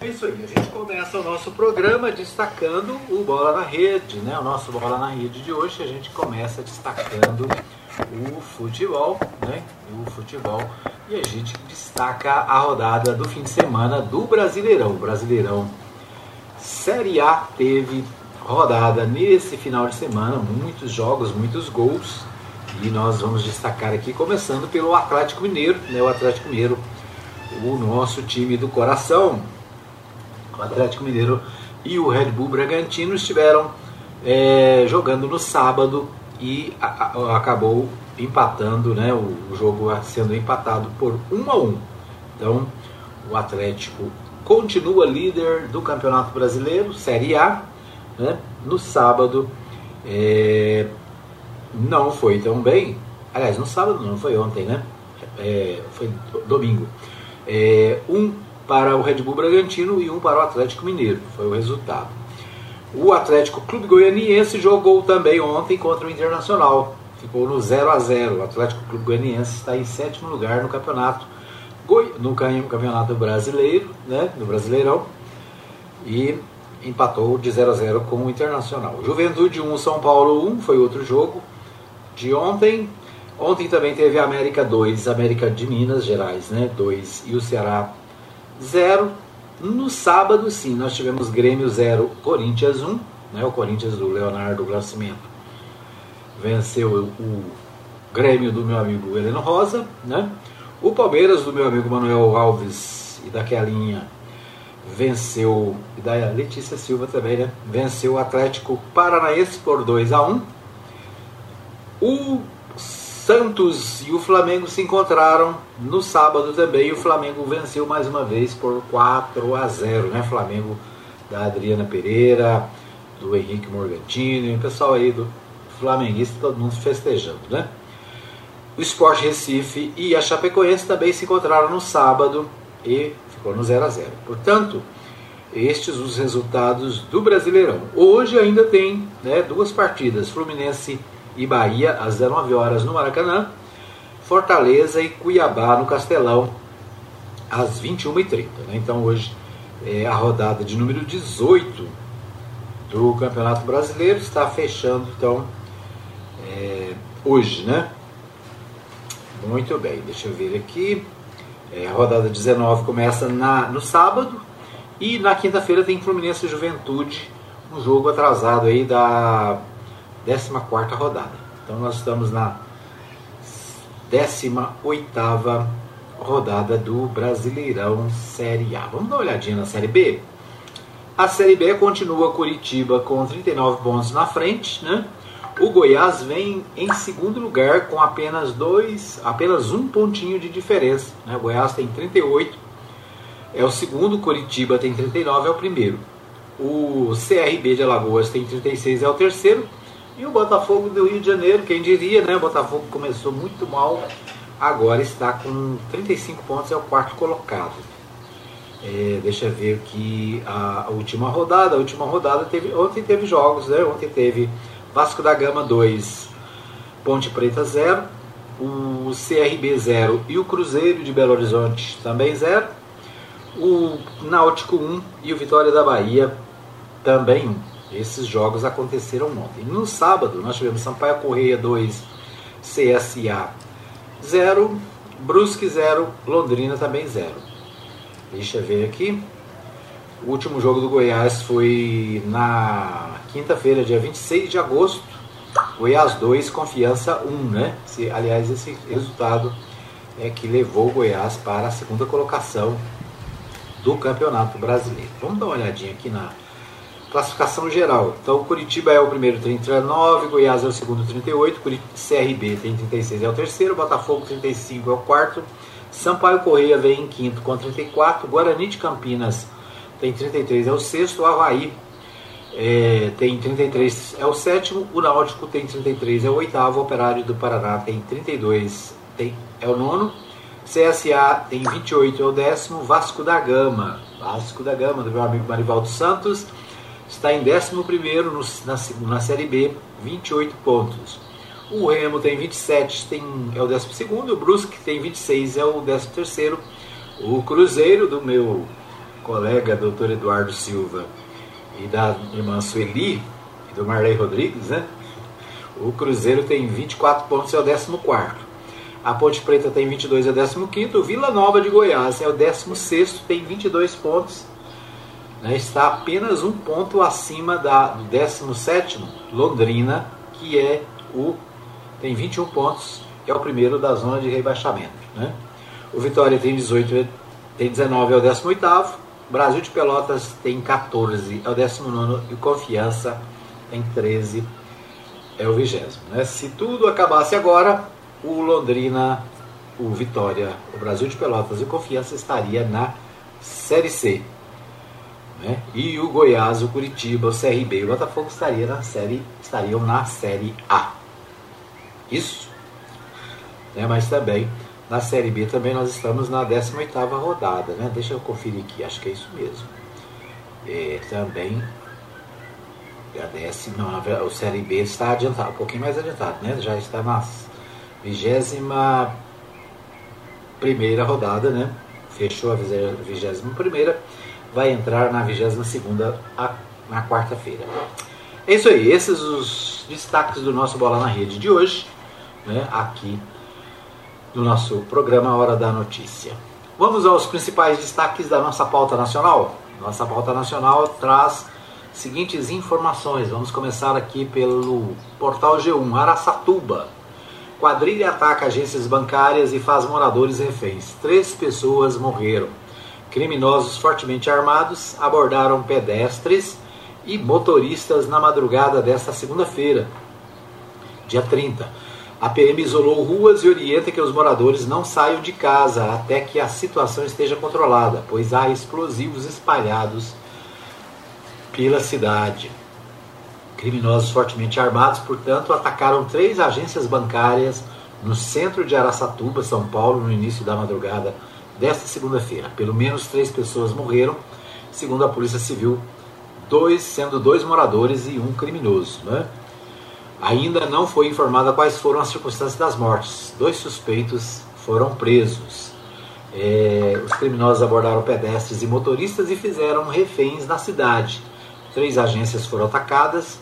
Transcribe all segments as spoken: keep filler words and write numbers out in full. É isso aí, a gente começa o nosso programa destacando o Bola na Rede, né? O nosso Bola na Rede de hoje, a gente começa destacando o futebol, né? O futebol, e a gente destaca a rodada do fim de semana do Brasileirão. O Brasileirão Série A teve rodada nesse final de semana, muitos jogos, muitos gols, e nós vamos destacar aqui, começando pelo Atlético Mineiro, né? O Atlético Mineiro, o nosso time do coração. O Atlético Mineiro e o Red Bull Bragantino estiveram é, jogando no sábado e a, a, acabou empatando, né, o, o jogo sendo empatado por um a um. Então, o Atlético continua líder do Campeonato Brasileiro, Série A, né? No sábado é, não foi tão bem, aliás, no sábado não, foi ontem, né? É, foi domingo. É, um para o Red Bull Bragantino e um para o Atlético Mineiro. Foi o resultado. O Atlético Clube Goianiense jogou também ontem contra o Internacional. Ficou no zero a zero. O Atlético Clube Goianiense está em sétimo lugar no campeonato, no campeonato brasileiro, né, no Brasileirão. E empatou de zero a zero com o Internacional. Juventude um, São Paulo um, foi outro jogo de ontem. Ontem também teve América dois, América de Minas Gerais, né, dois, e o Ceará zero. No sábado, sim, nós tivemos Grêmio zero, Corinthians um, né? O Corinthians do Leonardo Nascimento venceu o Grêmio do meu amigo Heleno Rosa, né? O Palmeiras do meu amigo Manuel Alves e daquela linha venceu, e da Letícia Silva também, né? Venceu o Atlético Paranaense por dois a um. O Santos e o Flamengo se encontraram no sábado também, e o Flamengo venceu mais uma vez por quatro a zero, né? Flamengo da Adriana Pereira, do Henrique Morgantini, o pessoal aí do flamenguista, todo mundo festejando, né? O Sport Recife e a Chapecoense também se encontraram no sábado e ficou no zero a zero. Portanto, estes os resultados do Brasileirão. Hoje ainda tem, né, duas partidas, Fluminense e Bahia, às dezenove horas no Maracanã, Fortaleza e Cuiabá no Castelão, às vinte e uma e trinta. Né? Então hoje é a rodada de número dezoito do Campeonato Brasileiro, está fechando, então, é, hoje, né? Muito bem, deixa eu ver aqui. É, a rodada dezenove começa na, no sábado, e na quinta-feira tem Fluminense e Juventude, um jogo atrasado aí da décima quarta rodada. Então nós estamos na décima oitava rodada do Brasileirão Série A. Vamos dar uma olhadinha na Série B? A Série B continua Curitiba com trinta e nove pontos na frente, né? O Goiás vem em segundo lugar com apenas dois, apenas um pontinho de diferença, né? O Goiás tem trinta e oito, é o segundo, Curitiba tem trinta e nove, é o primeiro. O C R B de Alagoas tem trinta e seis, é o terceiro. E o Botafogo do Rio de Janeiro, quem diria, né? O Botafogo começou muito mal, agora está com trinta e cinco pontos, é o quarto colocado. É, deixa eu ver aqui a, a última rodada. A última rodada teve, ontem teve jogos, né? Ontem teve Vasco da Gama dois, Ponte Preta zero, o C R B zero e o Cruzeiro de Belo Horizonte também zero, o Náutico um e o Vitória da Bahia também um. Esses jogos aconteceram ontem. No sábado, nós tivemos Sampaio Correia dois, C S A zero, Brusque zero, Londrina também zero. Deixa eu ver aqui. O último jogo do Goiás foi na quinta-feira, dia vinte e seis de agosto. Goiás dois, Confiança um, né? Se, aliás, esse resultado é que levou o Goiás para a segunda colocação do Campeonato Brasileiro. Vamos dar uma olhadinha aqui na classificação geral. Então, Curitiba é o primeiro, trinta e nove, Goiás é o segundo, trinta e oito, C R B tem trinta e seis, é o terceiro, Botafogo trinta e cinco, é o quarto, Sampaio Correia vem em quinto com trinta e quatro, Guarani de Campinas tem trinta e três, é o sexto, Avaí é, tem trinta e três, é o sétimo, o Náutico tem trinta e três, é o oitavo, Operário do Paraná tem trinta e dois, tem, é o nono, C S A tem vinte e oito, é o décimo, Vasco da Gama, Vasco da Gama, do meu amigo Marivaldo Santos, está em décimo primeiro no, na, na Série B, vinte e oito pontos. O Remo tem vinte e sete, tem, é o décimo segundo. O Brusque tem vinte e seis, é o décimo terceiro. O Cruzeiro, do meu colega doutor Eduardo Silva e da irmã Sueli e do Marley Rodrigues, né? O Cruzeiro tem vinte e quatro pontos, é o décimo quarto. A Ponte Preta tem vinte e dois, é o décimo quinto. O Vila Nova de Goiás é o décimo sexto, tem vinte e dois pontos. Né? Está apenas um ponto acima da, do décimo sétimo, Londrina, que é o, tem vinte e um pontos, que é o primeiro da zona de rebaixamento. Né? O Vitória tem dezoito, tem dezenove, é o décimo oitavo. Brasil de Pelotas tem quatorze, é o décimo nono. E Confiança tem treze, é o vigésimo. Né? Se tudo acabasse agora, o Londrina, o Vitória, o Brasil de Pelotas e o Confiança estaria na Série C. Né? E o Goiás, o Curitiba, o C R B e o Botafogo estaria na série, estariam na Série A. Isso. Né? Mas também, na Série B também nós estamos na décima oitava rodada. Né? Deixa eu conferir aqui, acho que é isso mesmo. É, também, a décima, o Série B está adiantado, um pouquinho mais adiantado, né? Já está na vigésima primeira rodada, né? Fechou a vigésima primeira, vai entrar na vigésima segunda na quarta-feira. É isso aí, esses os destaques do nosso Bola na Rede de hoje, né? Aqui do nosso programa Hora da Notícia. Vamos aos principais destaques da nossa pauta nacional. Nossa pauta nacional traz seguintes informações. Vamos começar aqui pelo portal G um. Araçatuba. Quadrilha ataca agências bancárias e faz moradores reféns. Três pessoas morreram. Criminosos fortemente armados abordaram pedestres e motoristas na madrugada desta segunda-feira, dia trinta. A P M isolou ruas e orienta que os moradores não saiam de casa até que a situação esteja controlada, pois há explosivos espalhados pela cidade. Criminosos fortemente armados, portanto, atacaram três agências bancárias no centro de Araçatuba, São Paulo, no início da madrugada desta segunda-feira. Pelo menos três pessoas morreram, segundo a Polícia Civil, dois, sendo dois moradores e um criminoso. Né? Ainda não foi informada quais foram as circunstâncias das mortes. Dois suspeitos foram presos. É, os criminosos abordaram pedestres e motoristas e fizeram reféns na cidade. Três agências foram atacadas,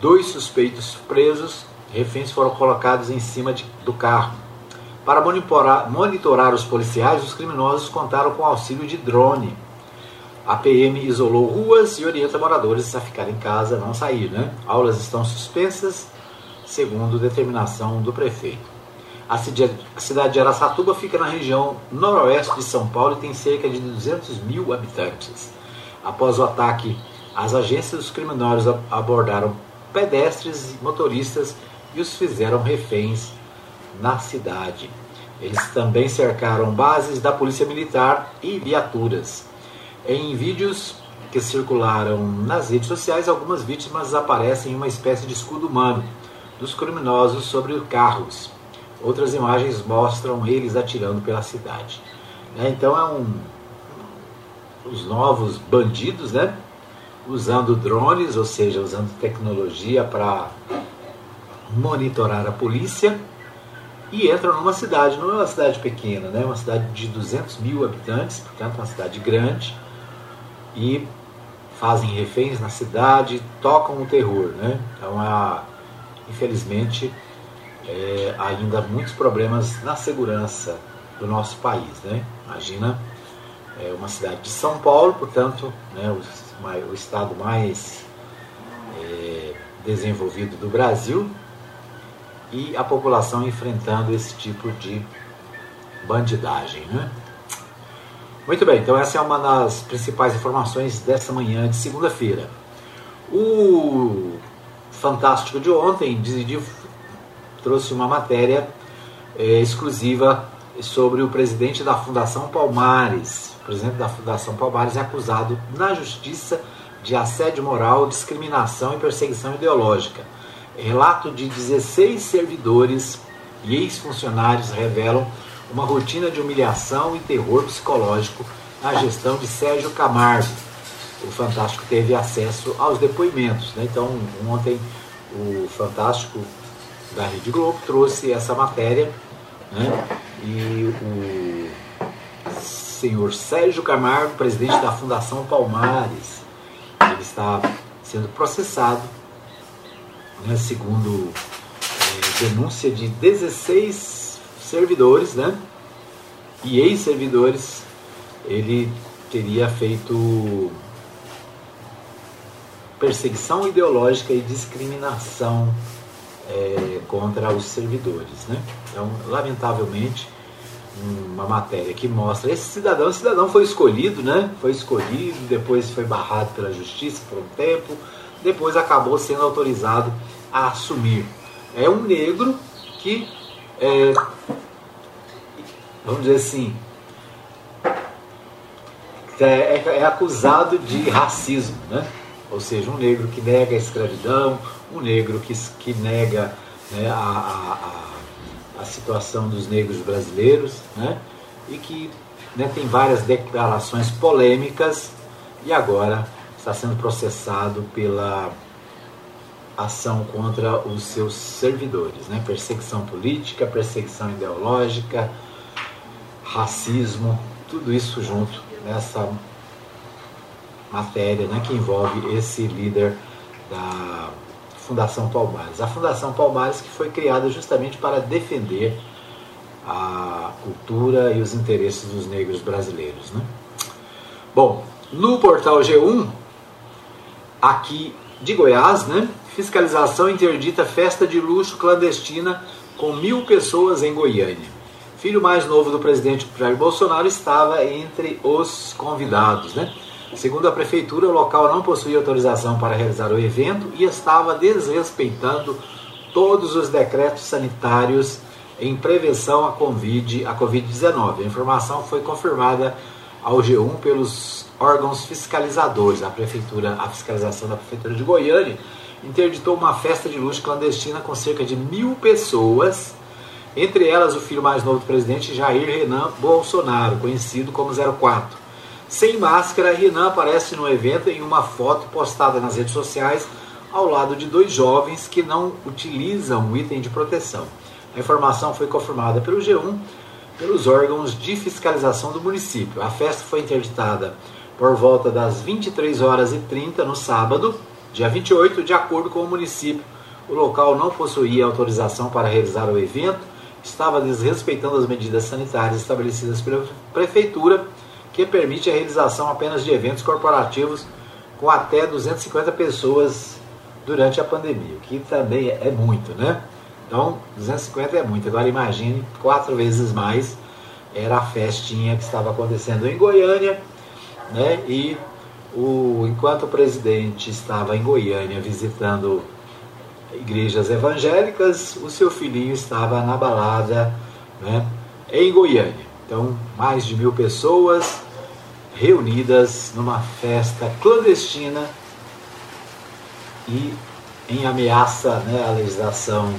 dois suspeitos presos, reféns foram colocados em cima de, do carro. Para monitorar, monitorar os policiais, os criminosos contaram com o auxílio de drone. A P M isolou ruas e orienta moradores a ficar em casa, não sair, né? Aulas estão suspensas, segundo determinação do prefeito. A cidade de Araçatuba fica na região noroeste de São Paulo e tem cerca de duzentos mil habitantes. Após o ataque às agências, os criminosos abordaram pedestres e motoristas e os fizeram reféns na cidade. Eles também cercaram bases da Polícia Militar e viaturas. Em vídeos que circularam nas redes sociais, algumas vítimas aparecem em uma espécie de escudo humano dos criminosos sobre carros. Outras imagens mostram eles atirando pela cidade. É, então é um os novos bandidos, né? Usando drones, ou seja, usando tecnologia para monitorar a polícia. E entram numa cidade, não é uma cidade pequena, né? É uma cidade de duzentos mil habitantes, portanto uma cidade grande, e fazem reféns na cidade, tocam o terror, né? Então, a, infelizmente, é, ainda há muitos problemas na segurança do nosso país, né? Imagina, é uma cidade de São Paulo, portanto, né, o, o estado mais é, desenvolvido do Brasil, e a população enfrentando esse tipo de bandidagem, né? Muito bem, então essa é uma das principais informações dessa manhã de segunda-feira. O Fantástico de ontem decidiu, trouxe uma matéria é, exclusiva sobre o presidente da Fundação Palmares. O presidente da Fundação Palmares é acusado na justiça de assédio moral, discriminação e perseguição ideológica. Relato de dezesseis servidores e ex-funcionários revelam uma rotina de humilhação e terror psicológico na gestão de Sérgio Camargo. O Fantástico teve acesso aos depoimentos, né? Então, ontem o Fantástico da Rede Globo trouxe essa matéria, né? E o senhor Sérgio Camargo, presidente da Fundação Palmares. Ele está sendo processado, né, segundo eh, denúncia de dezesseis servidores, né, e ex-servidores. Ele teria feito perseguição ideológica e discriminação é, contra os servidores, né? Então, lamentavelmente, uma matéria que mostra esse cidadão, esse cidadão foi escolhido, né? Foi escolhido, depois foi barrado pela justiça por um tempo, depois acabou sendo autorizado a assumir. É um negro que, é, vamos dizer assim, é, é acusado de racismo, né? Ou seja, um negro que nega a escravidão, um negro que, que nega, né, a, a, a situação dos negros brasileiros, né, e que, né, tem várias declarações polêmicas, e agora está sendo processado pela ação contra os seus servidores, né, perseguição política, perseguição ideológica, racismo, tudo isso junto nessa matéria, né, que envolve esse líder da Fundação Palmares. A Fundação Palmares, que foi criada justamente para defender a cultura e os interesses dos negros brasileiros, né? Bom, no portal G um, aqui de Goiás, né, fiscalização interdita festa de luxo clandestina com mil pessoas em Goiânia. Filho mais novo do presidente Jair Bolsonaro estava entre os convidados, né? Segundo a prefeitura, o local não possuía autorização para realizar o evento e estava desrespeitando todos os decretos sanitários em prevenção à covid dezenove. A informação foi confirmada ao G um pelos órgãos fiscalizadores. A prefeitura, a fiscalização da prefeitura de Goiânia interditou uma festa de luxo clandestina com cerca de mil pessoas, entre elas o filho mais novo do presidente Jair Renan Bolsonaro, conhecido como zero quatro. Sem máscara, Renan aparece no evento em uma foto postada nas redes sociais ao lado de dois jovens que não utilizam o item de proteção. A informação foi confirmada pelo G um, pelos órgãos de fiscalização do município. A festa foi interditada por volta das vinte e três horas e trinta no sábado, dia vinte e oito, de acordo com o município. O local não possuía autorização para realizar o evento, estava desrespeitando as medidas sanitárias estabelecidas pela prefeitura, que permite a realização apenas de eventos corporativos com até duzentas e cinquenta pessoas durante a pandemia, o que também é muito, né? Então, duzentas e cinquenta é muito. Agora imagine, quatro vezes mais era a festinha que estava acontecendo em Goiânia, né? E o, enquanto o presidente estava em Goiânia visitando igrejas evangélicas, o seu filhinho estava na balada, né, em Goiânia. Então, mais de mil pessoas reunidas numa festa clandestina e em ameaça, né, à legislação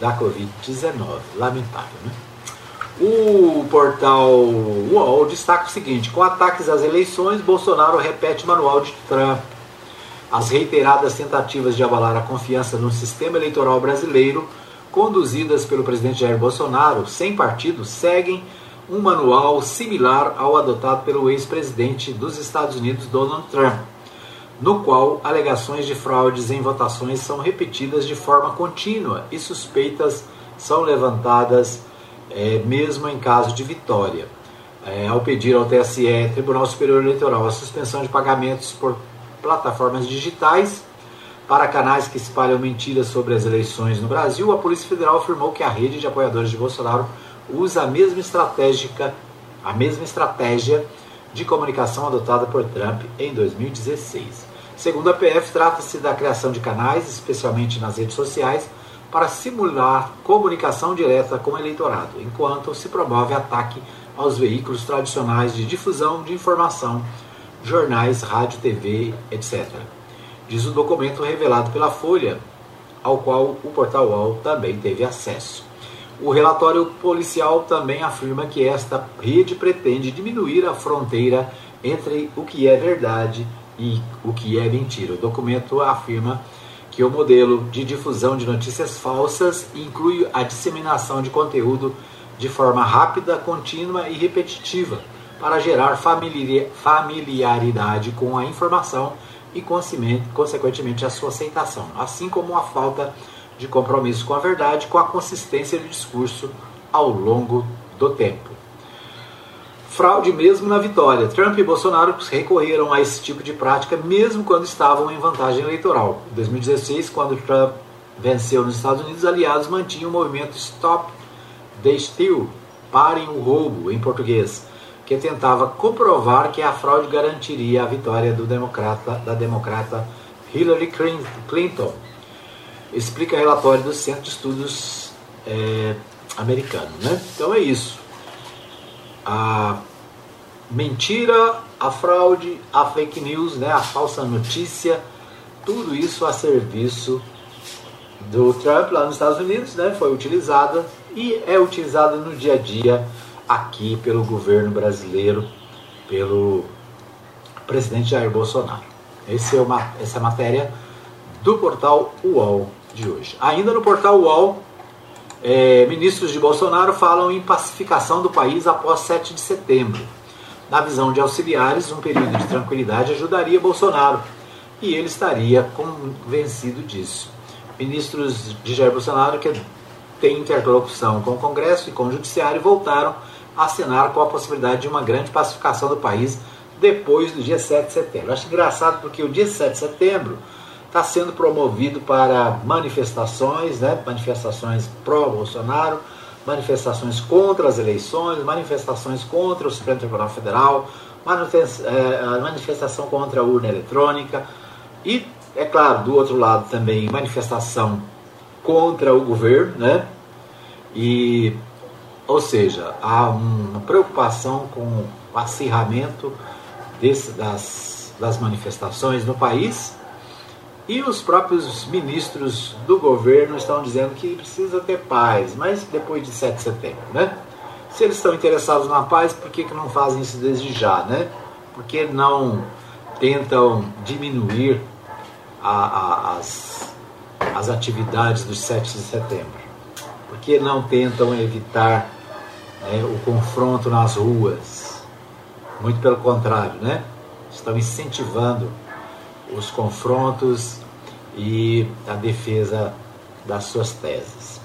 da covid dezenove. Lamentável, né? O portal U O L destaca o seguinte: com ataques às eleições, Bolsonaro repete manual de Trump. As reiteradas tentativas de abalar a confiança no sistema eleitoral brasileiro, conduzidas pelo presidente Jair Bolsonaro, sem partido, seguem um manual similar ao adotado pelo ex-presidente dos Estados Unidos, Donald Trump, no qual alegações de fraudes em votações são repetidas de forma contínua e suspeitas são levantadas, é, mesmo em caso de vitória. É, ao pedir ao T S E, Tribunal Superior Eleitoral, a suspensão de pagamentos por plataformas digitais para canais que espalham mentiras sobre as eleições no Brasil, a Polícia Federal afirmou que a rede de apoiadores de Bolsonaro usa a mesma estratégica, a mesma estratégia de comunicação adotada por Trump em dois mil e dezesseis. Segundo a P F, trata-se da criação de canais, especialmente nas redes sociais, para simular comunicação direta com o eleitorado, enquanto se promove ataque aos veículos tradicionais de difusão de informação, jornais, rádio, T V, etcétera. Diz o documento revelado pela Folha, ao qual o portal U O L também teve acesso. O relatório policial também afirma que esta rede pretende diminuir a fronteira entre o que é verdade e o que é mentira. O documento afirma que o modelo de difusão de notícias falsas inclui a disseminação de conteúdo de forma rápida, contínua e repetitiva, para gerar familiaridade com a informação e, consequentemente, a sua aceitação, assim como a falta de compromisso com a verdade, com a consistência do discurso ao longo do tempo. Fraude mesmo na vitória. Trump e Bolsonaro recorreram a esse tipo de prática mesmo quando estavam em vantagem eleitoral. Em dois mil e dezesseis, quando Trump venceu nos Estados Unidos, aliados mantinham o movimento Stop the Steal, Parem o Roubo, em português, que tentava comprovar que a fraude garantiria a vitória do democrata, da democrata Hillary Clinton, explica relatório do Centro de Estudos é, americano. Né? Então é isso. A mentira, a fraude, a fake news, né, a falsa notícia, tudo isso a serviço do Trump lá nos Estados Unidos, né, foi utilizada e é utilizada no dia a dia aqui pelo governo brasileiro, pelo presidente Jair Bolsonaro. Esse é uma, essa é a matéria do portal U O L de hoje. Ainda no portal U O L, É, ministros de Bolsonaro falam em pacificação do país após sete de setembro. Na visão de auxiliares, um período de tranquilidade ajudaria Bolsonaro e ele estaria convencido disso. Ministros de Jair Bolsonaro, que têm interlocução com o Congresso e com o Judiciário, voltaram a acenar com a possibilidade de uma grande pacificação do país depois do dia sete de setembro. Acho engraçado porque o dia sete de setembro está sendo promovido para manifestações, né? manifestações pró-Bolsonaro, manifestações contra as eleições, manifestações contra o Supremo Tribunal Federal, manifestação contra a urna eletrônica e, é claro, do outro lado também manifestação contra o governo, né? E, ou seja, há uma preocupação com o acirramento desse, das, das manifestações no país. E os próprios ministros do governo estão dizendo que precisa ter paz, mas depois de sete de setembro, né? Se eles estão interessados na paz, por que, que não fazem isso desde já, né? Por que não tentam diminuir a, a, as, as atividades dos sete de setembro? Por que não tentam evitar, né, o confronto nas ruas? Muito pelo contrário, né? Estão incentivando os confrontos e a defesa das suas teses.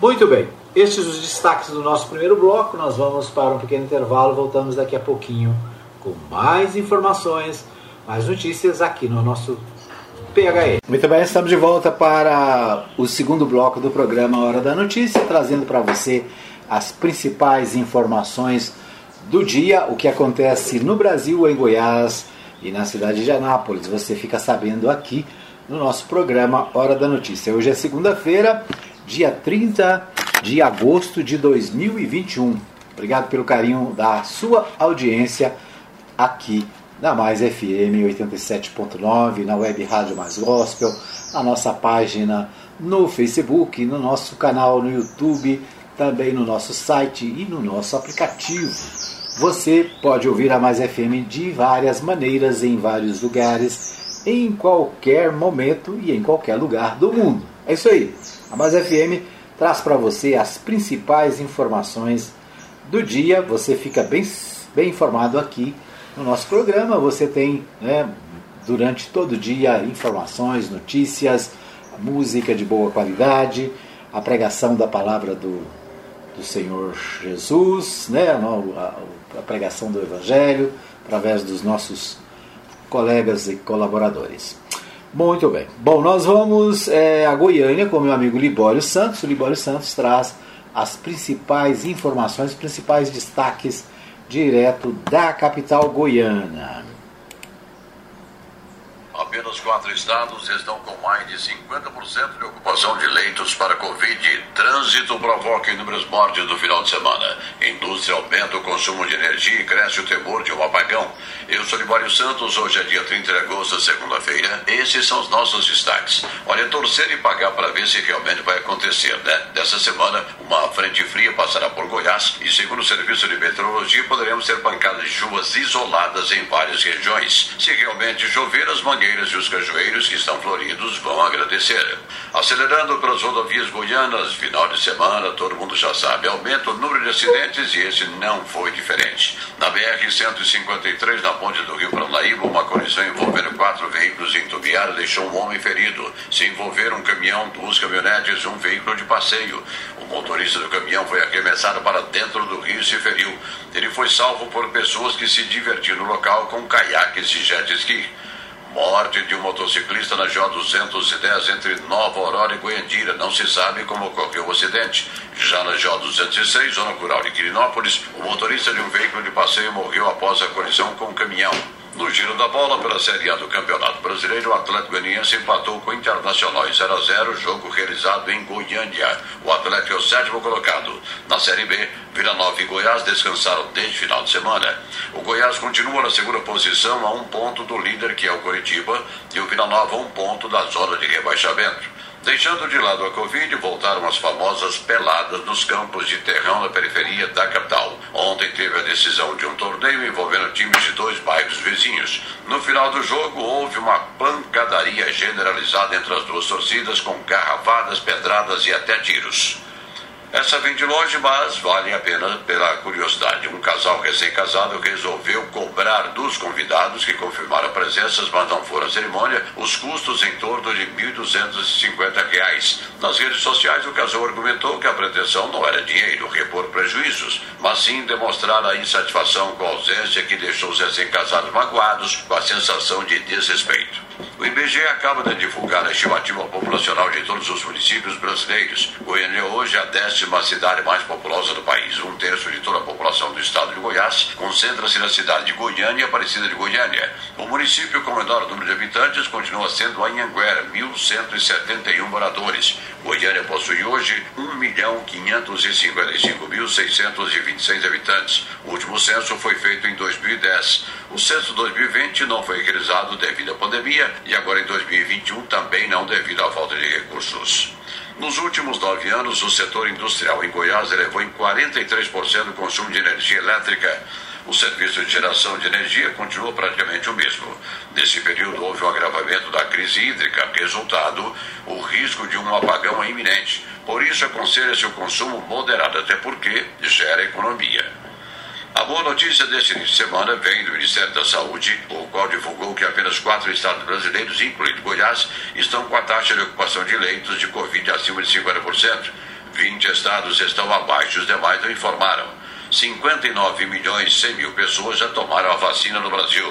Muito bem, estes os destaques do nosso primeiro bloco. Nós vamos para um pequeno intervalo, voltamos daqui a pouquinho com mais informações, mais notícias aqui no nosso P H E. Muito bem, estamos de volta para o segundo bloco do programa Hora da Notícia, trazendo para você as principais informações do dia, o que acontece no Brasil, em Goiás e na cidade de Anápolis. Você fica sabendo aqui no nosso programa Hora da Notícia. Hoje é segunda-feira, dia trinta de agosto de dois mil e vinte e um. Obrigado pelo carinho da sua audiência aqui na Mais F M oitenta e sete ponto nove, na Web Rádio Mais Gospel, na nossa página no Facebook, no nosso canal no YouTube, também no nosso site e no nosso aplicativo. Você pode ouvir a Mais F M de várias maneiras, em vários lugares, em qualquer momento e em qualquer lugar do mundo. É isso aí. A Mais F M traz para você as principais informações do dia. Você fica bem, bem informado aqui no nosso programa. Você tem, né, durante todo o dia informações, notícias, música de boa qualidade, a pregação da palavra do, do Senhor Jesus, né? O a pregação do Evangelho, através dos nossos colegas e colaboradores. Muito bem. Bom, nós vamos é, a Goiânia com o meu amigo Libório Santos. O Libório Santos traz as principais informações, os principais destaques direto da capital goiana. Apenas quatro estados estão com mais de cinquenta por cento de ocupação de leitos para Covid. Trânsito provoca inúmeras mortes no final de semana. Indústria aumenta o consumo de energia e cresce o temor de um apagão. Eu sou Libório Santos, hoje é dia trinta de agosto, segunda-feira. Esses são os nossos destaques. Olha, torcer e pagar para ver se realmente vai acontecer, né? Dessa semana, uma frente fria passará por Goiás e, segundo o Serviço de Meteorologia, poderemos ter pancadas de chuvas isoladas em várias regiões. Se realmente chover, as mangueiras de os cajueiros que estão floridos vão agradecer. Acelerando para as rodovias goianas, final de semana, todo mundo já sabe, aumenta o número de acidentes e esse não foi diferente. Na B R cento e cinquenta e três, na ponte do Rio Paranaíba, uma colisão envolvendo quatro veículos em Tubiara deixou um homem ferido. Se envolveram um caminhão, duas caminhonetes e um veículo de passeio. O motorista do caminhão foi arremessado para dentro do rio e se feriu. Ele foi salvo por pessoas que se divertiram no local com caiaques e jet ski. Morte de um motociclista na J duzentos e dez entre Nova Aurora e Goiandira. Não se sabe como ocorreu o acidente. Já na J duzentos e seis, zona rural de Quirinópolis, o motorista de um veículo de passeio morreu após a colisão com um caminhão. No giro da bola, pela Série A do Campeonato Brasileiro, o Atlético Goianiense empatou com o Internacional em zero a zero, jogo realizado em Goiânia. O Atlético é o sétimo colocado. Na Série B, Vila Nova e Goiás descansaram desde final de semana. O Goiás continua na segunda posição a um ponto do líder, que é o Curitiba, e o Vila Nova a um ponto da zona de rebaixamento. Deixando de lado a Covid, voltaram as famosas peladas nos campos de terrão na periferia da capital. Ontem teve a decisão de um torneio envolvendo times de dois bairros vizinhos. No final do jogo, houve uma pancadaria generalizada entre as duas torcidas, com garrafadas, pedradas e até tiros. Essa vem de longe, mas vale a pena pela curiosidade. Um casal recém-casado resolveu cobrar dos convidados que confirmaram presenças, mas não foram à cerimônia, os custos em torno de mil duzentos e cinquenta reais. Nas redes sociais, o casal argumentou que a pretensão não era dinheiro, repor prejuízos, mas sim demonstrar a insatisfação com a ausência que deixou os recém-casados magoados com a sensação de desrespeito. O I B G E acaba de divulgar a estimativa populacional de todos os municípios brasileiros. Goiânia hoje é a décima cidade mais populosa do país. Um terço de toda a população do estado de Goiás concentra-se na cidade de Goiânia e Aparecida de Goiânia. O município com menor número de habitantes continua sendo Anhanguera, mil cento e setenta e um moradores. Goiânia possui hoje um milhão quinhentos e cinquenta e cinco mil seiscentos e vinte e seis habitantes. O último censo foi feito em dois mil e dez. O censo dois mil e vinte não foi realizado devido à pandemia e agora em dois mil e vinte e um também não devido à falta de recursos. Nos últimos nove anos, o setor industrial em Goiás elevou em quarenta e três por cento o consumo de energia elétrica. O serviço de geração de energia continuou praticamente o mesmo. Nesse período, houve um agravamento da crise hídrica. Resultado, o risco de um apagão é iminente. Por isso, aconselha-se o consumo moderado, até porque gera economia. A boa notícia deste início de semana vem do Ministério da Saúde, o qual divulgou que apenas quatro estados brasileiros, incluindo Goiás, estão com a taxa de ocupação de leitos de Covid acima de cinquenta por cento. vinte estados estão abaixo, os demais não informaram. cinquenta e nove milhões e cem mil pessoas já tomaram a vacina no Brasil.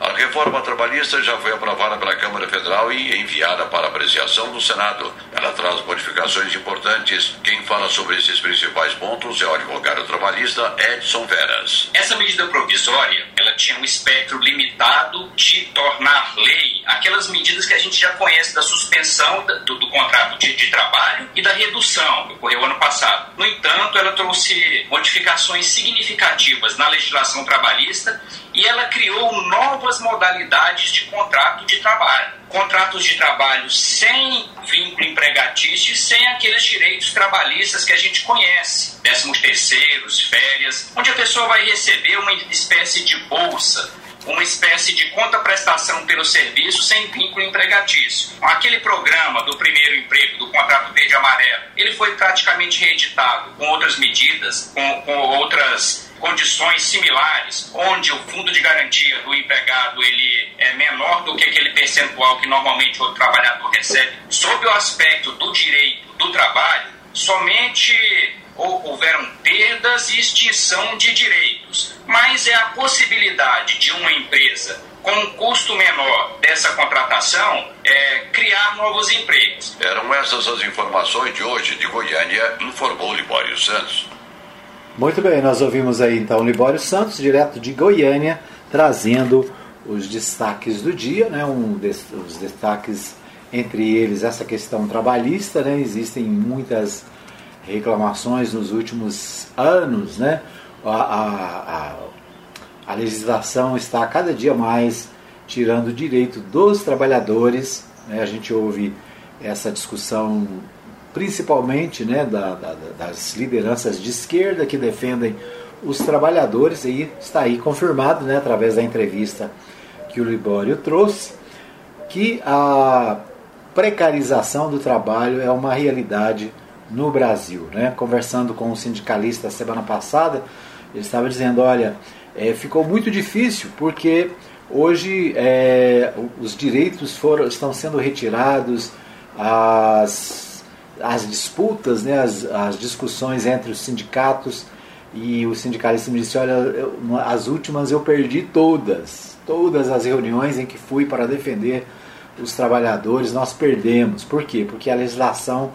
A reforma trabalhista já foi aprovada pela Câmara Federal e enviada para apreciação do Senado. Ela traz modificações importantes. Quem fala sobre esses principais pontos é o advogado trabalhista Edson Veras. Essa medida provisória, ela tinha um espectro limitado de tornar lei aquelas medidas que a gente já conhece da suspensão do, do contrato de, de trabalho e da redução que ocorreu ano passado. No entanto, ela trouxe modificações significativas na legislação trabalhista e ela criou novas modalidades de contrato de trabalho. Contratos de trabalho sem vínculo empregatício e sem aqueles direitos trabalhistas que a gente conhece. Décimos terceiros, férias, onde a pessoa vai receber uma espécie de bolsa, uma espécie de contraprestação pelo serviço sem vínculo empregatício. Aquele programa do primeiro emprego, do contrato verde-amarelo, ele foi praticamente reeditado com outras medidas, com, com outras condições similares, onde o fundo de garantia do empregado ele é menor do que aquele percentual que normalmente o trabalhador recebe. Sob o aspecto do direito do trabalho, somente houveram perdas e extinção de direitos, mas é a possibilidade de uma empresa com um custo menor dessa contratação, é, criar novos empregos. Eram essas as informações de hoje de Goiânia, informou Libório Santos. Muito bem, nós ouvimos aí então o Libório Santos, direto de Goiânia, trazendo os destaques do dia, né? Um des- os destaques, entre eles, essa questão trabalhista, né? Existem muitas reclamações nos últimos anos, né? A, a, a, a legislação está cada dia mais tirando o direito dos trabalhadores, né? A gente ouve essa discussão principalmente, né, da, da, das lideranças de esquerda que defendem os trabalhadores, e está aí confirmado, né, através da entrevista que o Libório trouxe. que a precarização do trabalho é uma realidade no Brasil, né? Conversando com um sindicalista semana passada, ele estava dizendo, olha, é, ficou muito difícil porque hoje é, os direitos foram, estão sendo retirados, as, as disputas, né, as, as discussões entre os sindicatos, e o sindicalista me disse, olha, eu, as últimas eu perdi todas, todas as reuniões em que fui para defender os trabalhadores, nós perdemos. Por quê? Porque a legislação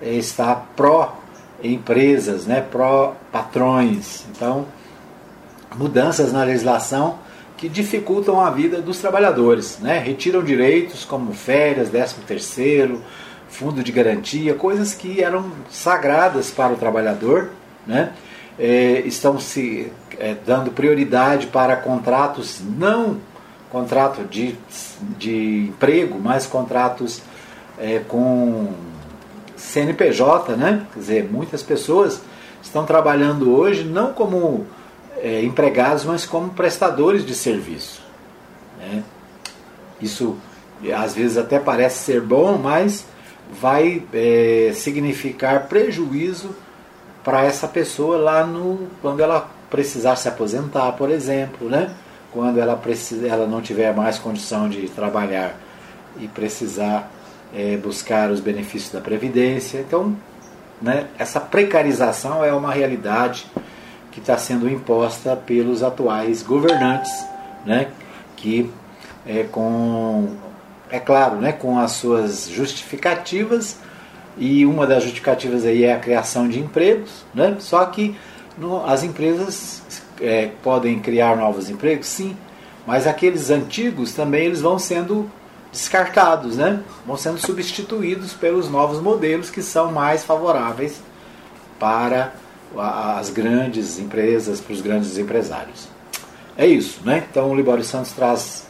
está pró-empresas, né? Pró-patrões. Então, mudanças na legislação que dificultam a vida dos trabalhadores, né? Retiram direitos como férias, décimo terceiro, fundo de garantia, coisas que eram sagradas para o trabalhador, né? É, estão se é, dando prioridade para contratos, não contrato de, de emprego, mas contratos é, com C N P J, né? Quer dizer, muitas pessoas estão trabalhando hoje não como é, empregados, mas como prestadores de serviço, né? Isso às vezes até parece ser bom, mas vai é, significar prejuízo para essa pessoa lá no, quando ela precisar se aposentar, por exemplo, né? Quando ela, precisa, ela não tiver mais condição de trabalhar e precisar é, buscar os benefícios da Previdência. Então, né, essa precarização é uma realidade que está sendo imposta pelos atuais governantes, né? Que, é, com, é claro, né, com as suas justificativas, e uma das justificativas aí é a criação de empregos, né? Só que no, as empresas é, podem criar novos empregos, sim, mas aqueles antigos também eles vão sendo descartados, né? Vão sendo substituídos pelos novos modelos que são mais favoráveis para as grandes empresas, para os grandes empresários. É isso, né? Então o Libório Santos traz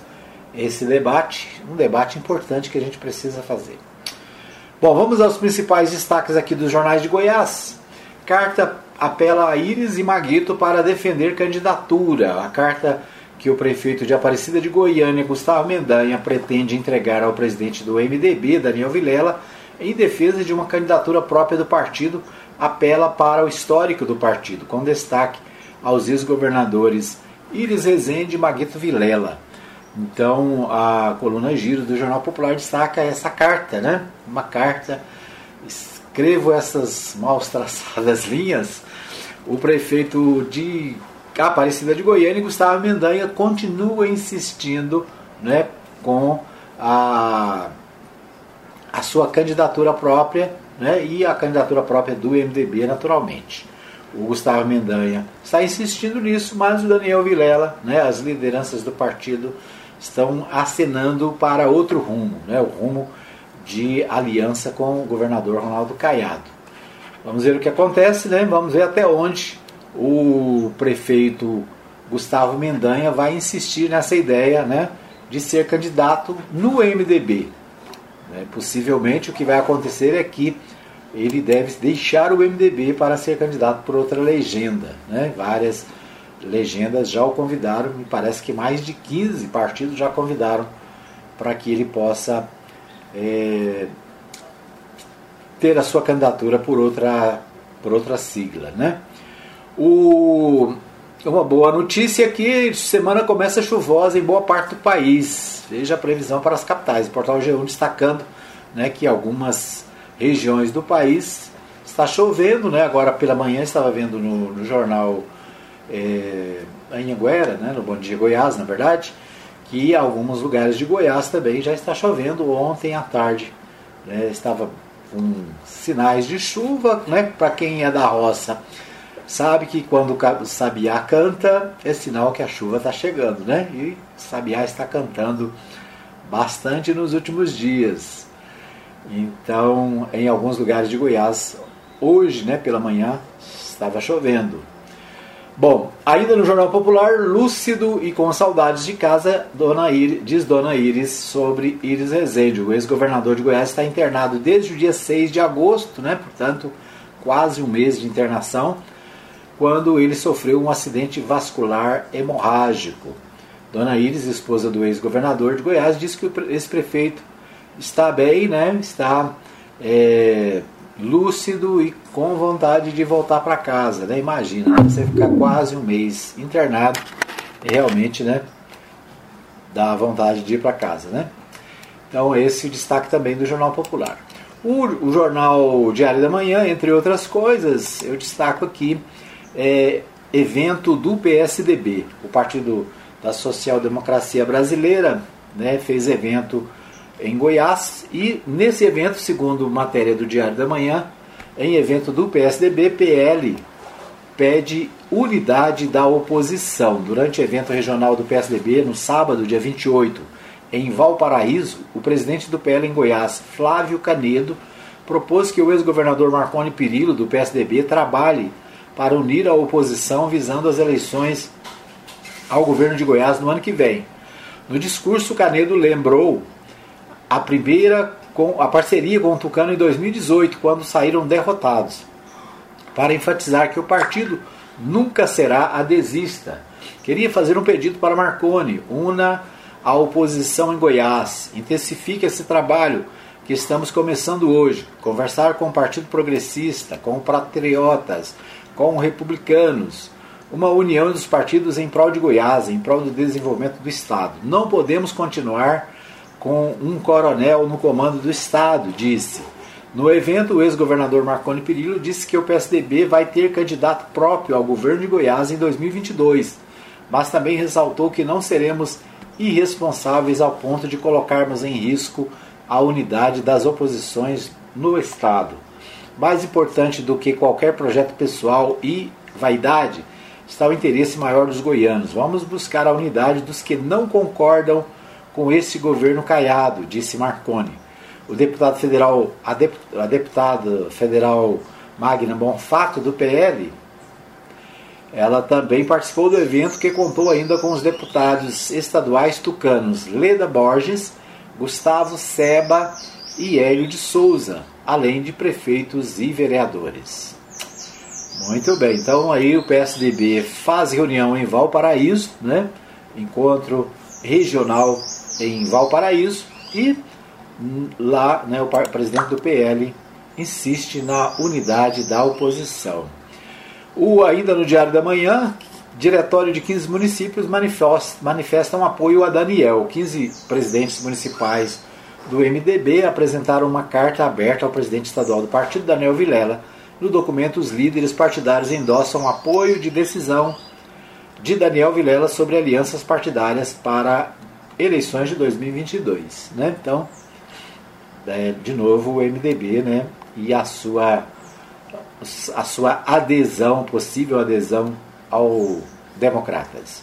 esse debate, um debate importante que a gente precisa fazer. Bom, vamos aos principais destaques aqui dos jornais de Goiás. Carta apela a Íris e Maguito para defender candidatura. A carta que o prefeito de Aparecida de Goiânia, Gustavo Mendanha, pretende entregar ao presidente do M D B, Daniel Vilela, em defesa de uma candidatura própria do partido, apela para o histórico do partido, com destaque aos ex-governadores Íris Rezende e Maguito Vilela. Então, a coluna Giro do Jornal Popular destaca essa carta, né? Uma carta, escrevo essas mal traçadas linhas. O prefeito de Aparecida de Goiânia, Gustavo Mendanha, continua insistindo, né, com a, a sua candidatura própria, né, e a candidatura própria do M D B, naturalmente. O Gustavo Mendanha está insistindo nisso, mas o Daniel Vilela, né, as lideranças do partido, estão acenando para outro rumo, né, o rumo de aliança com o governador Ronaldo Caiado. Vamos ver o que acontece, né? Vamos ver até onde o prefeito Gustavo Mendanha vai insistir nessa ideia, né, de ser candidato no M D B. Né? Possivelmente o que vai acontecer é que ele deve deixar o M D B para ser candidato por outra legenda, né? Várias legendas já o convidaram, me parece que mais de quinze partidos já convidaram para que ele possa é, ter a sua candidatura por outra, por outra sigla, né? O, uma boa notícia é que semana começa chuvosa em boa parte do país. Veja a previsão para as capitais. O portal G um destacando, né, que algumas regiões do país está chovendo, né? Agora pela manhã estava vendo no, no jornal É, Anhanguera, né, no Bom Dia Goiás, na verdade, que alguns lugares de Goiás também já está chovendo. Ontem à tarde, né, estava com sinais de chuva, né? Para quem é da roça sabe que quando o sabiá canta é sinal que a chuva está chegando, né? E o sabiá está cantando bastante nos últimos dias. Então, em alguns lugares de Goiás hoje, né, pela manhã estava chovendo. Bom, ainda no Jornal Popular, lúcido e com saudades de casa, Dona Iris, diz Dona Iris sobre Íris Rezende. O ex-governador de Goiás está internado desde o dia seis de agosto, né? Portanto, quase um mês de internação, quando ele sofreu um acidente vascular hemorrágico. Dona Iris, esposa do ex-governador de Goiás, disse que esse prefeito está bem, né? Está é, lúcido e com vontade de voltar para casa, né? Imagina, você ficar quase um mês internado, realmente, né? Dá vontade de ir para casa, né? Então esse destaque também do Jornal Popular. O, o Jornal Diário da Manhã, entre outras coisas, eu destaco aqui é, evento do P S D B, o Partido da Social Democracia Brasileira, né, fez evento em Goiás e nesse evento, segundo matéria do Diário da Manhã, em evento do P S D B, P L pede unidade da oposição. Durante o evento regional do P S D B, no sábado, dia vinte e oito, em Valparaíso, o presidente do P L em Goiás, Flávio Canedo, propôs que o ex-governador Marconi Perillo, do P S D B, trabalhe para unir a oposição visando as eleições ao governo de Goiás no ano que vem. No discurso, Canedo lembrou a primeira com a parceria com o Tucano em dois mil e dezoito, quando saíram derrotados, para enfatizar que o partido nunca será adesista. Queria fazer um pedido para Marconi, una a oposição em Goiás, intensifique esse trabalho que estamos começando hoje, conversar com o Partido Progressista, com patriotas, com republicanos, uma união dos partidos em prol de Goiás, em prol do desenvolvimento do Estado. Não podemos continuar com um coronel no comando do Estado, disse. No evento, o ex-governador Marconi Perillo disse que o P S D B vai ter candidato próprio ao governo de Goiás em dois mil e vinte e dois, mas também ressaltou que não seremos irresponsáveis ao ponto de colocarmos em risco a unidade das oposições no Estado. Mais importante do que qualquer projeto pessoal e vaidade está o interesse maior dos goianos. Vamos buscar a unidade dos que não concordam com esse governo Caiado, disse Marconi. O deputado federal, a, dep, a deputada federal Magna Bonfato, do P L, ela também participou do evento que contou ainda com os deputados estaduais tucanos Leda Borges, Gustavo Seba e Hélio de Souza, além de prefeitos e vereadores. Muito bem, então aí o P S D B faz reunião em Valparaíso, né? Encontro regional em Valparaíso e lá, né, o presidente do P L insiste na unidade da oposição. O ainda no Diário da Manhã, diretório de quinze municípios manifestam apoio a Daniel. quinze presidentes municipais do M D B apresentaram uma carta aberta ao presidente estadual do partido, Daniel Vilela. No documento, os líderes partidários endossam apoio de decisão de Daniel Vilela sobre alianças partidárias para eleições de dois mil e vinte e dois. Né? Então, é, de novo o M D B, né? E a sua... a sua adesão, possível adesão ao Democratas.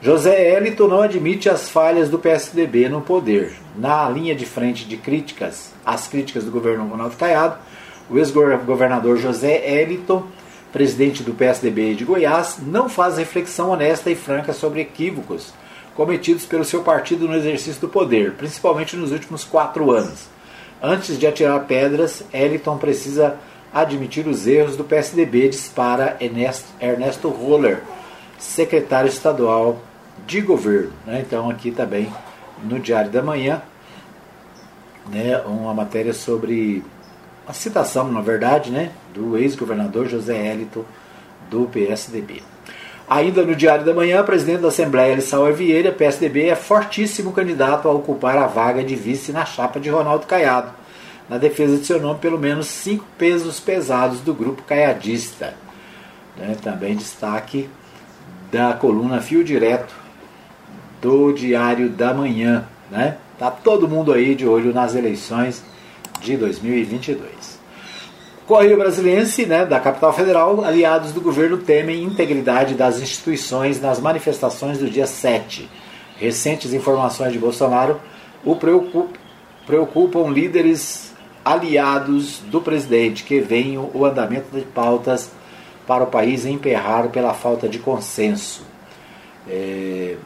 José Hélito não admite as falhas do P S D B no poder. Na linha de frente de críticas, as críticas do governo Ronaldo Caiado, o ex-governador José Hélito, presidente do P S D B de Goiás, não faz reflexão honesta e franca sobre equívocos cometidos pelo seu partido no exercício do poder, principalmente nos últimos quatro anos. Antes de atirar pedras, Hélito precisa admitir os erros do P S D B, dispara Ernesto Roller, secretário estadual de governo. Então aqui também no Diário da Manhã, né, uma matéria sobre uma citação, na verdade, né, do ex-governador José Hélito do P S D B. Ainda no Diário da Manhã, presidente da Assembleia, Lissauer Vieira, P S D B é fortíssimo candidato a ocupar a vaga de vice na chapa de Ronaldo Caiado. Na defesa de seu nome, pelo menos cinco pesos pesados do grupo caiadista. Né, também destaque da coluna Fio Direto do Diário da Manhã. Né? Tá todo mundo aí de olho nas eleições de dois mil e vinte e dois. Correio Brasiliense, né, da capital federal, aliados do governo temem integridade das instituições nas manifestações do dia sete. Recentes informações de Bolsonaro o preocupam. Preocupam líderes aliados do presidente que veem o andamento de pautas para o país emperrado pela falta de consenso. É,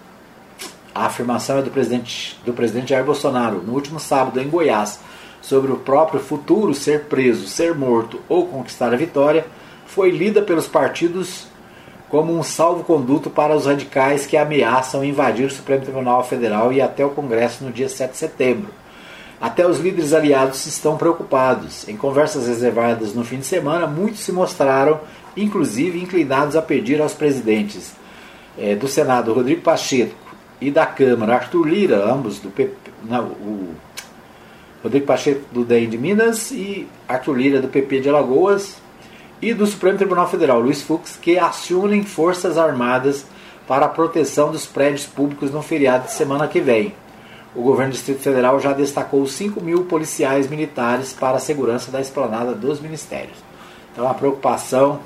a afirmação é do presidente, do presidente Jair Bolsonaro no último sábado em Goiás sobre o próprio futuro, ser preso, ser morto ou conquistar a vitória, foi lida pelos partidos como um salvo-conduto para os radicais que ameaçam invadir o Supremo Tribunal Federal e até o Congresso no dia sete de setembro. Até os líderes aliados estão preocupados. Em conversas reservadas no fim de semana, muitos se mostraram, inclusive, inclinados a pedir aos presidentes eh, do Senado, Rodrigo Pacheco, e da Câmara, Arthur Lira, ambos do P P... Não, o Rodrigo Pacheco do D E M de Minas e Arthur Lira do P P de Alagoas, e do Supremo Tribunal Federal, Luiz Fux, que acionem forças armadas para a proteção dos prédios públicos no feriado de semana que vem. O governo do Distrito Federal já destacou cinco mil policiais militares para a segurança da esplanada dos ministérios. Então, a preocupação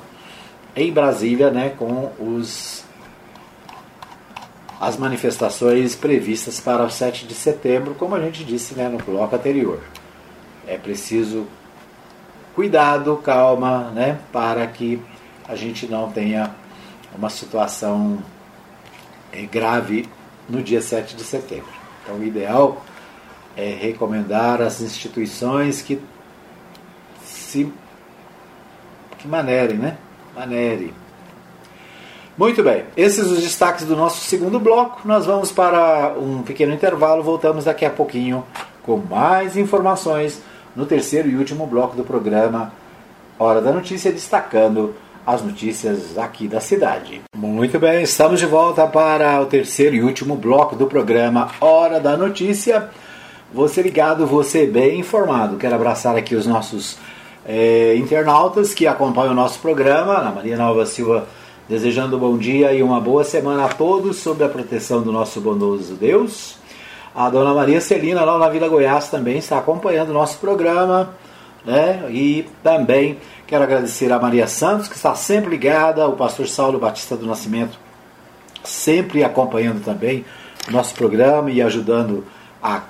em Brasília, né, com os, as manifestações previstas para o sete de setembro, como a gente disse, né, no bloco anterior. É preciso cuidado, calma, né, para que a gente não tenha uma situação grave no dia sete de setembro. Então, o ideal é recomendar às instituições que se que manerem, né? Manerem. Muito bem, esses os destaques do nosso segundo bloco. Nós vamos para um pequeno intervalo, voltamos daqui a pouquinho com mais informações no terceiro e último bloco do programa Hora da Notícia, destacando as notícias aqui da cidade. Muito bem, estamos de volta para o terceiro e último bloco do programa Hora da Notícia. Você ligado, você bem informado. Quero abraçar aqui os nossos eh, internautas que acompanham o nosso programa. Ana Maria Nova Silva desejando um bom dia e uma boa semana a todos, sob a proteção do nosso bondoso Deus. A dona Maria Celina, lá na Vila Goiás, também está acompanhando o nosso programa, né? E também quero agradecer a Maria Santos, que está sempre ligada, o pastor Saulo Batista do Nascimento, sempre acompanhando também o nosso programa e ajudando a,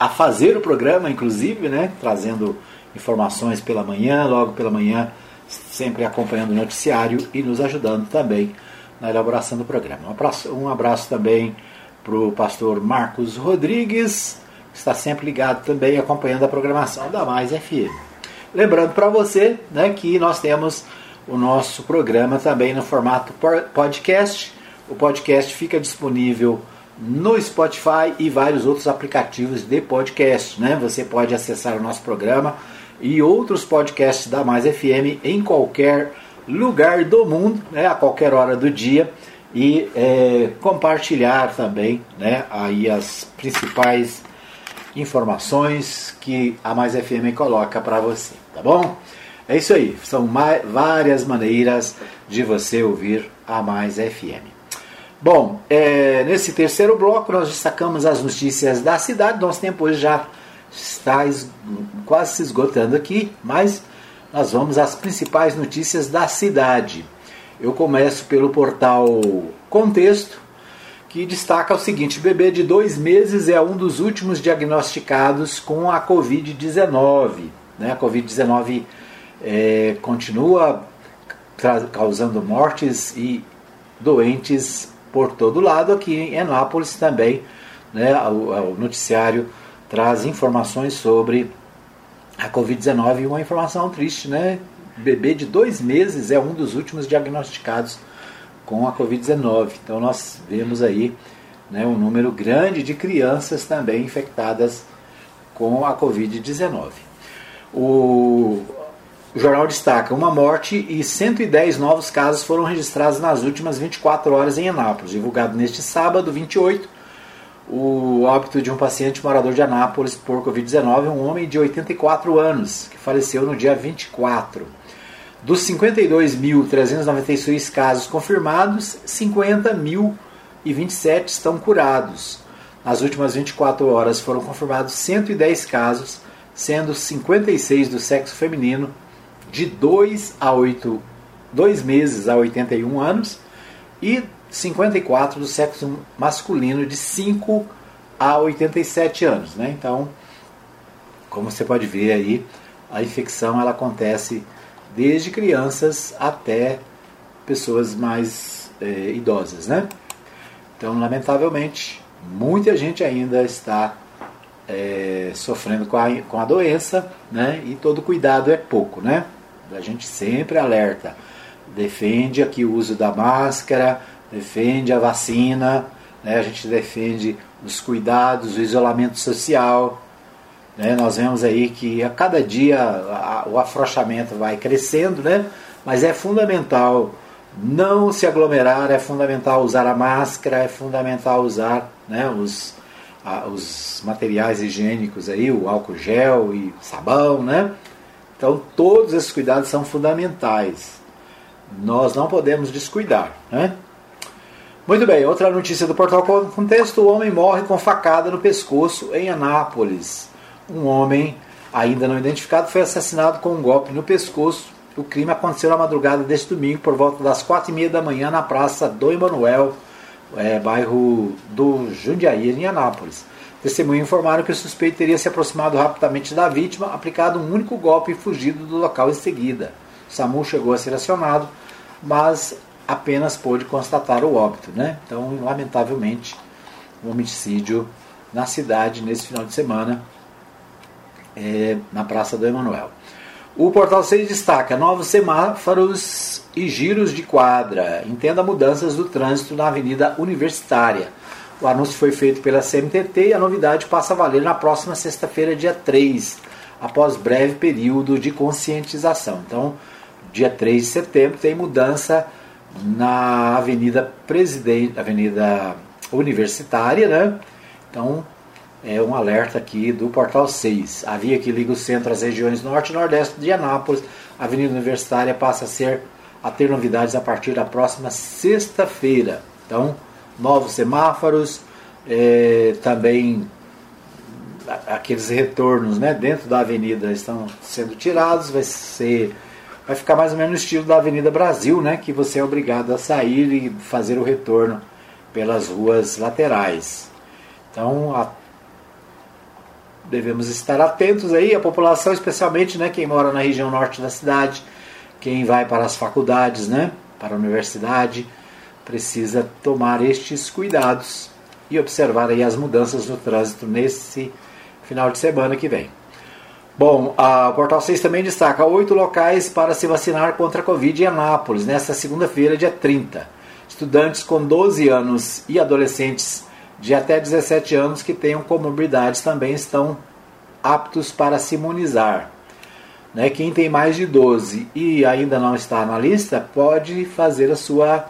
a fazer o programa, inclusive, né? Trazendo informações pela manhã, logo pela manhã, sempre acompanhando o noticiário e nos ajudando também na elaboração do programa. Um abraço, um abraço também para o pastor Marcos Rodrigues, que está sempre ligado também, acompanhando a programação da Mais F M. Lembrando para você, né, que nós temos o nosso programa também no formato podcast. O podcast fica disponível no Spotify e vários outros aplicativos de podcast, né? Você pode acessar o nosso programa e outros podcasts da Mais F M em qualquer lugar do mundo, né, a qualquer hora do dia. E é, compartilhar também, né, aí as principais informações que a Mais F M coloca para você, tá bom? É isso aí, são mais, várias maneiras de você ouvir a Mais F M. Bom, é, nesse terceiro bloco nós destacamos as notícias da cidade. Nosso tempo hoje já está es, quase se esgotando aqui, mas nós vamos às principais notícias da cidade. Eu começo pelo portal Contexto, que destaca o seguinte: bebê de dois meses é um dos últimos diagnosticados com a covid dezenove. Né? A covid dezenove é, continua causando mortes e doentes por todo lado. Aqui em Anápolis também, né, o, o noticiário traz informações sobre a covid dezenove, e uma informação triste, né? Bebê de dois meses é um dos últimos diagnosticados com a covid dezenove. Então nós vemos aí, né, um número grande de crianças também infectadas com a covid dezenove. O jornal destaca uma morte e cento e dez novos casos foram registrados nas últimas vinte e quatro horas em Anápolis. Divulgado neste sábado, vinte e oito, o óbito de um paciente morador de Anápolis por covid dezenove, um homem de oitenta e quatro anos, que faleceu no dia vinte e quatro. Dos cinquenta e dois mil trezentos e noventa e seis casos confirmados, cinquenta mil e vinte e sete estão curados. Nas últimas vinte e quatro horas foram confirmados cento e dez casos, sendo cinquenta e seis do sexo feminino, de dois a oito, dois meses a oitenta e um anos, e cinquenta e quatro do sexo masculino, de cinco a oitenta e sete anos. Né? Então, como você pode ver aí, a infecção ela acontece desde crianças até pessoas mais eh, idosas, né? Então, lamentavelmente, muita gente ainda está eh, sofrendo com a, com a doença, né? E todo cuidado é pouco, né? A gente sempre alerta. defende aqui o uso da máscara, defende a vacina, né? A gente defende os cuidados, o isolamento social, né? Nós vemos aí que a cada dia a, o afrouxamento vai crescendo, né? Mas é fundamental não se aglomerar, é fundamental usar a máscara, é fundamental usar, né, os, a, os materiais higiênicos, aí, o álcool gel e sabão, né? Então todos esses cuidados são fundamentais. Nós não podemos descuidar, né? Muito bem, outra notícia do Portal Contexto: o homem morre com facada no pescoço em Anápolis. Um homem ainda não identificado foi assassinado com um golpe no pescoço. O crime aconteceu na madrugada deste domingo, por volta das quatro e meia da manhã, na Praça do Emanuel, é, bairro do Jundiaí, em Anápolis. Testemunhas informaram que o suspeito teria se aproximado rapidamente da vítima, aplicado um único golpe e fugido do local em seguida. O SAMU chegou a ser acionado, mas apenas pôde constatar o óbito, né? Então, lamentavelmente, um homicídio na cidade, nesse final de semana, é, na Praça do Emanuel. O Portal seis destaca novos semáforos e giros de quadra. Entenda mudanças do trânsito na Avenida Universitária. O anúncio foi feito pela C M T T e a novidade passa a valer na próxima sexta-feira, dia três, após breve período de conscientização. Então, dia três de setembro tem mudança na Avenida Presidente, Avenida Universitária, né? Então, é um alerta aqui do Portal seis. A via que liga o centro às regiões norte e nordeste de Anápolis, a Avenida Universitária, passa a, ser, a ter novidades a partir da próxima sexta-feira. Então, novos semáforos, é, também aqueles retornos, né, dentro da avenida estão sendo tirados. Vai, ser, vai ficar mais ou menos no estilo da Avenida Brasil, né, que você é obrigado a sair e fazer o retorno pelas ruas laterais. Então, a devemos estar atentos aí, a população, especialmente, né, quem mora na região norte da cidade, quem vai para as faculdades, né, para a universidade, precisa tomar estes cuidados e observar aí as mudanças no trânsito nesse final de semana que vem. Bom, a Portal seis também destaca oito locais para se vacinar contra a Covid em Anápolis, nesta segunda-feira, dia trinta. Estudantes com doze anos e adolescentes de até dezessete anos que tenham comorbidades também estão aptos para se imunizar, né? Quem tem mais de doze e ainda não está na lista, pode fazer a sua,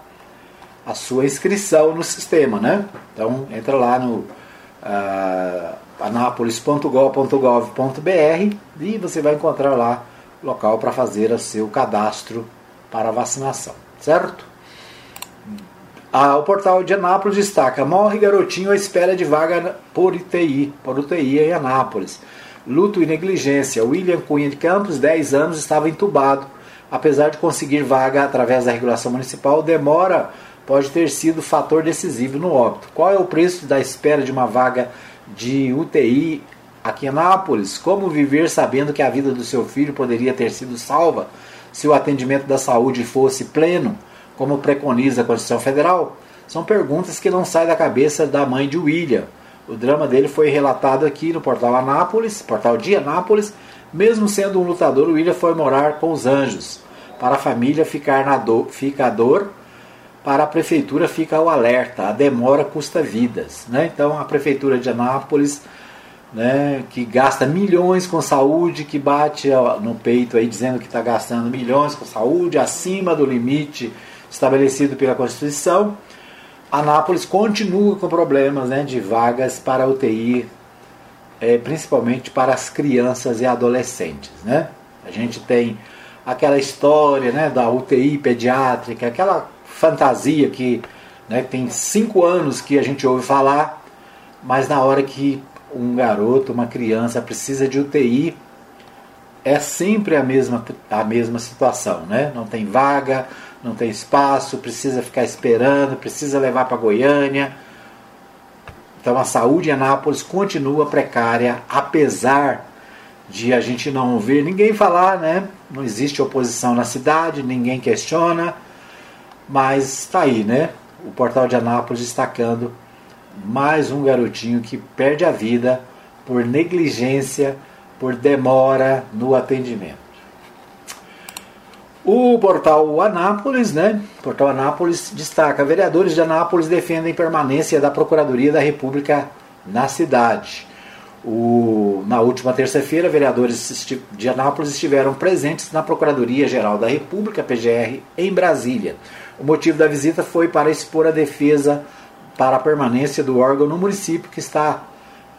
a sua inscrição no sistema, né? Então, entra lá no uh, anápolis ponto gov ponto br e você vai encontrar lá local para fazer o seu cadastro para vacinação, certo? Ah, o portal de Anápolis destaca: morre garotinho à espera de vaga por U T I, por U T I em Anápolis. Luto e negligência. William Cunha de Campos, dez anos, estava entubado. Apesar de conseguir vaga através da regulação municipal, demora pode ter sido fator decisivo no óbito. Qual é o preço da espera de uma vaga de U T I aqui em Anápolis? Como viver sabendo que a vida do seu filho poderia ter sido salva se o atendimento da saúde fosse pleno, como preconiza a Constituição Federal? São perguntas que não saem da cabeça da mãe de William. O drama dele foi relatado aqui no Portal Anápolis, Portal de Anápolis. Mesmo sendo um lutador, William foi morar com os anjos. Para a família ficar na dor, fica a dor. Para a prefeitura fica o alerta: a demora custa vidas, né? Então a prefeitura de Anápolis, né, que gasta milhões com saúde, que bate no peito aí dizendo que está gastando milhões com saúde, acima do limite estabelecido pela Constituição, Anápolis continua com problemas, né, de vagas para U T I, é, principalmente para as crianças e adolescentes, né? A gente tem aquela história, né, da U T I pediátrica, aquela fantasia que, né, tem cinco anos que a gente ouve falar, mas na hora que um garoto, uma criança precisa de U T I, é sempre a mesma, a mesma situação, né? Não tem vaga, não tem espaço, precisa ficar esperando, precisa levar para Goiânia. Então a saúde em Anápolis continua precária, apesar de a gente não ouvir ninguém falar, né? Não existe oposição na cidade, ninguém questiona, mas está aí, né? O Portal de Anápolis destacando mais um garotinho que perde a vida por negligência, por demora no atendimento. O portal Anápolis, né? O portal Anápolis destaca: vereadores de Anápolis defendem permanência da Procuradoria da República na cidade. O, na última terça-feira, vereadores de Anápolis estiveram presentes na Procuradoria-Geral da República, P G R, em Brasília. O motivo da visita foi para expor a defesa para a permanência do órgão no município, que está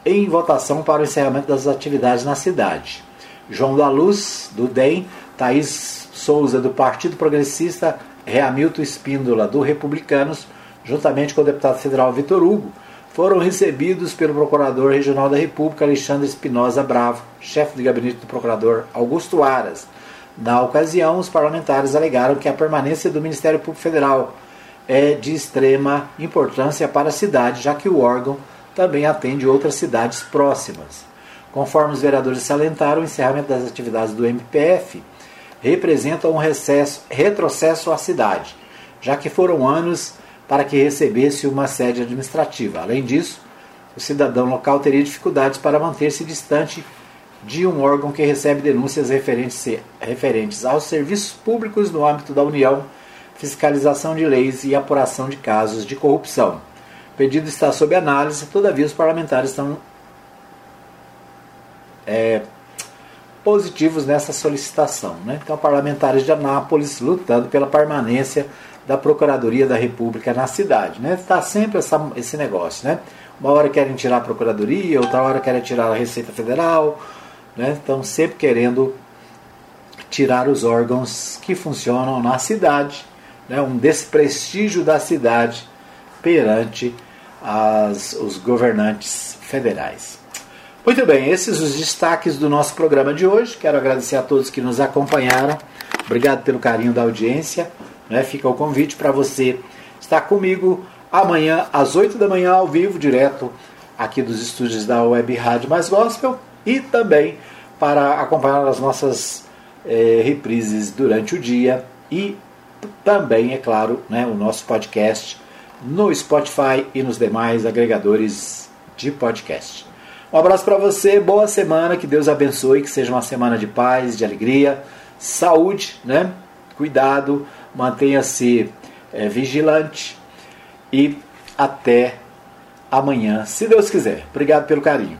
em votação para o encerramento das atividades na cidade. João da Luz, do D E M, Thaís Souza, do Partido Progressista, Reamilton Espíndola, do Republicanos, juntamente com o deputado federal Vitor Hugo, foram recebidos pelo Procurador Regional da República, Alexandre Espinosa Bravo, chefe de gabinete do Procurador Augusto Aras. Na ocasião, os parlamentares alegaram que a permanência do Ministério Público Federal é de extrema importância para a cidade, já que o órgão também atende outras cidades próximas. Conforme os vereadores salientaram, o encerramento das atividades do M P F representa um recesso, retrocesso à cidade, já que foram anos para que recebesse uma sede administrativa. Além disso, o cidadão local teria dificuldades para manter-se distante de um órgão que recebe denúncias referentes aos serviços públicos no âmbito da União, fiscalização de leis e apuração de casos de corrupção. O pedido está sob análise, todavia os parlamentares estão é, positivos nessa solicitação, né? Então, parlamentares de Anápolis lutando pela permanência da Procuradoria da República na cidade, né? Tá sempre essa, esse negócio, né? Uma hora querem tirar a Procuradoria, outra hora querem tirar a Receita Federal, né? Estão sempre querendo tirar os órgãos que funcionam na cidade, né? Um desprestígio da cidade perante as, os governantes federais. Muito bem, esses os destaques do nosso programa de hoje. Quero agradecer a todos que nos acompanharam. Obrigado pelo carinho da audiência. Fica o convite para você estar comigo amanhã às oito da manhã ao vivo, direto aqui dos estúdios da Web Rádio Mais Gospel, e também para acompanhar as nossas eh, reprises durante o dia e também, é claro, né, o nosso podcast no Spotify e nos demais agregadores de podcast. Um abraço para você, boa semana, que Deus abençoe, que seja uma semana de paz, de alegria, saúde, né? Cuidado, mantenha-se é, vigilante e até amanhã, se Deus quiser. Obrigado pelo carinho.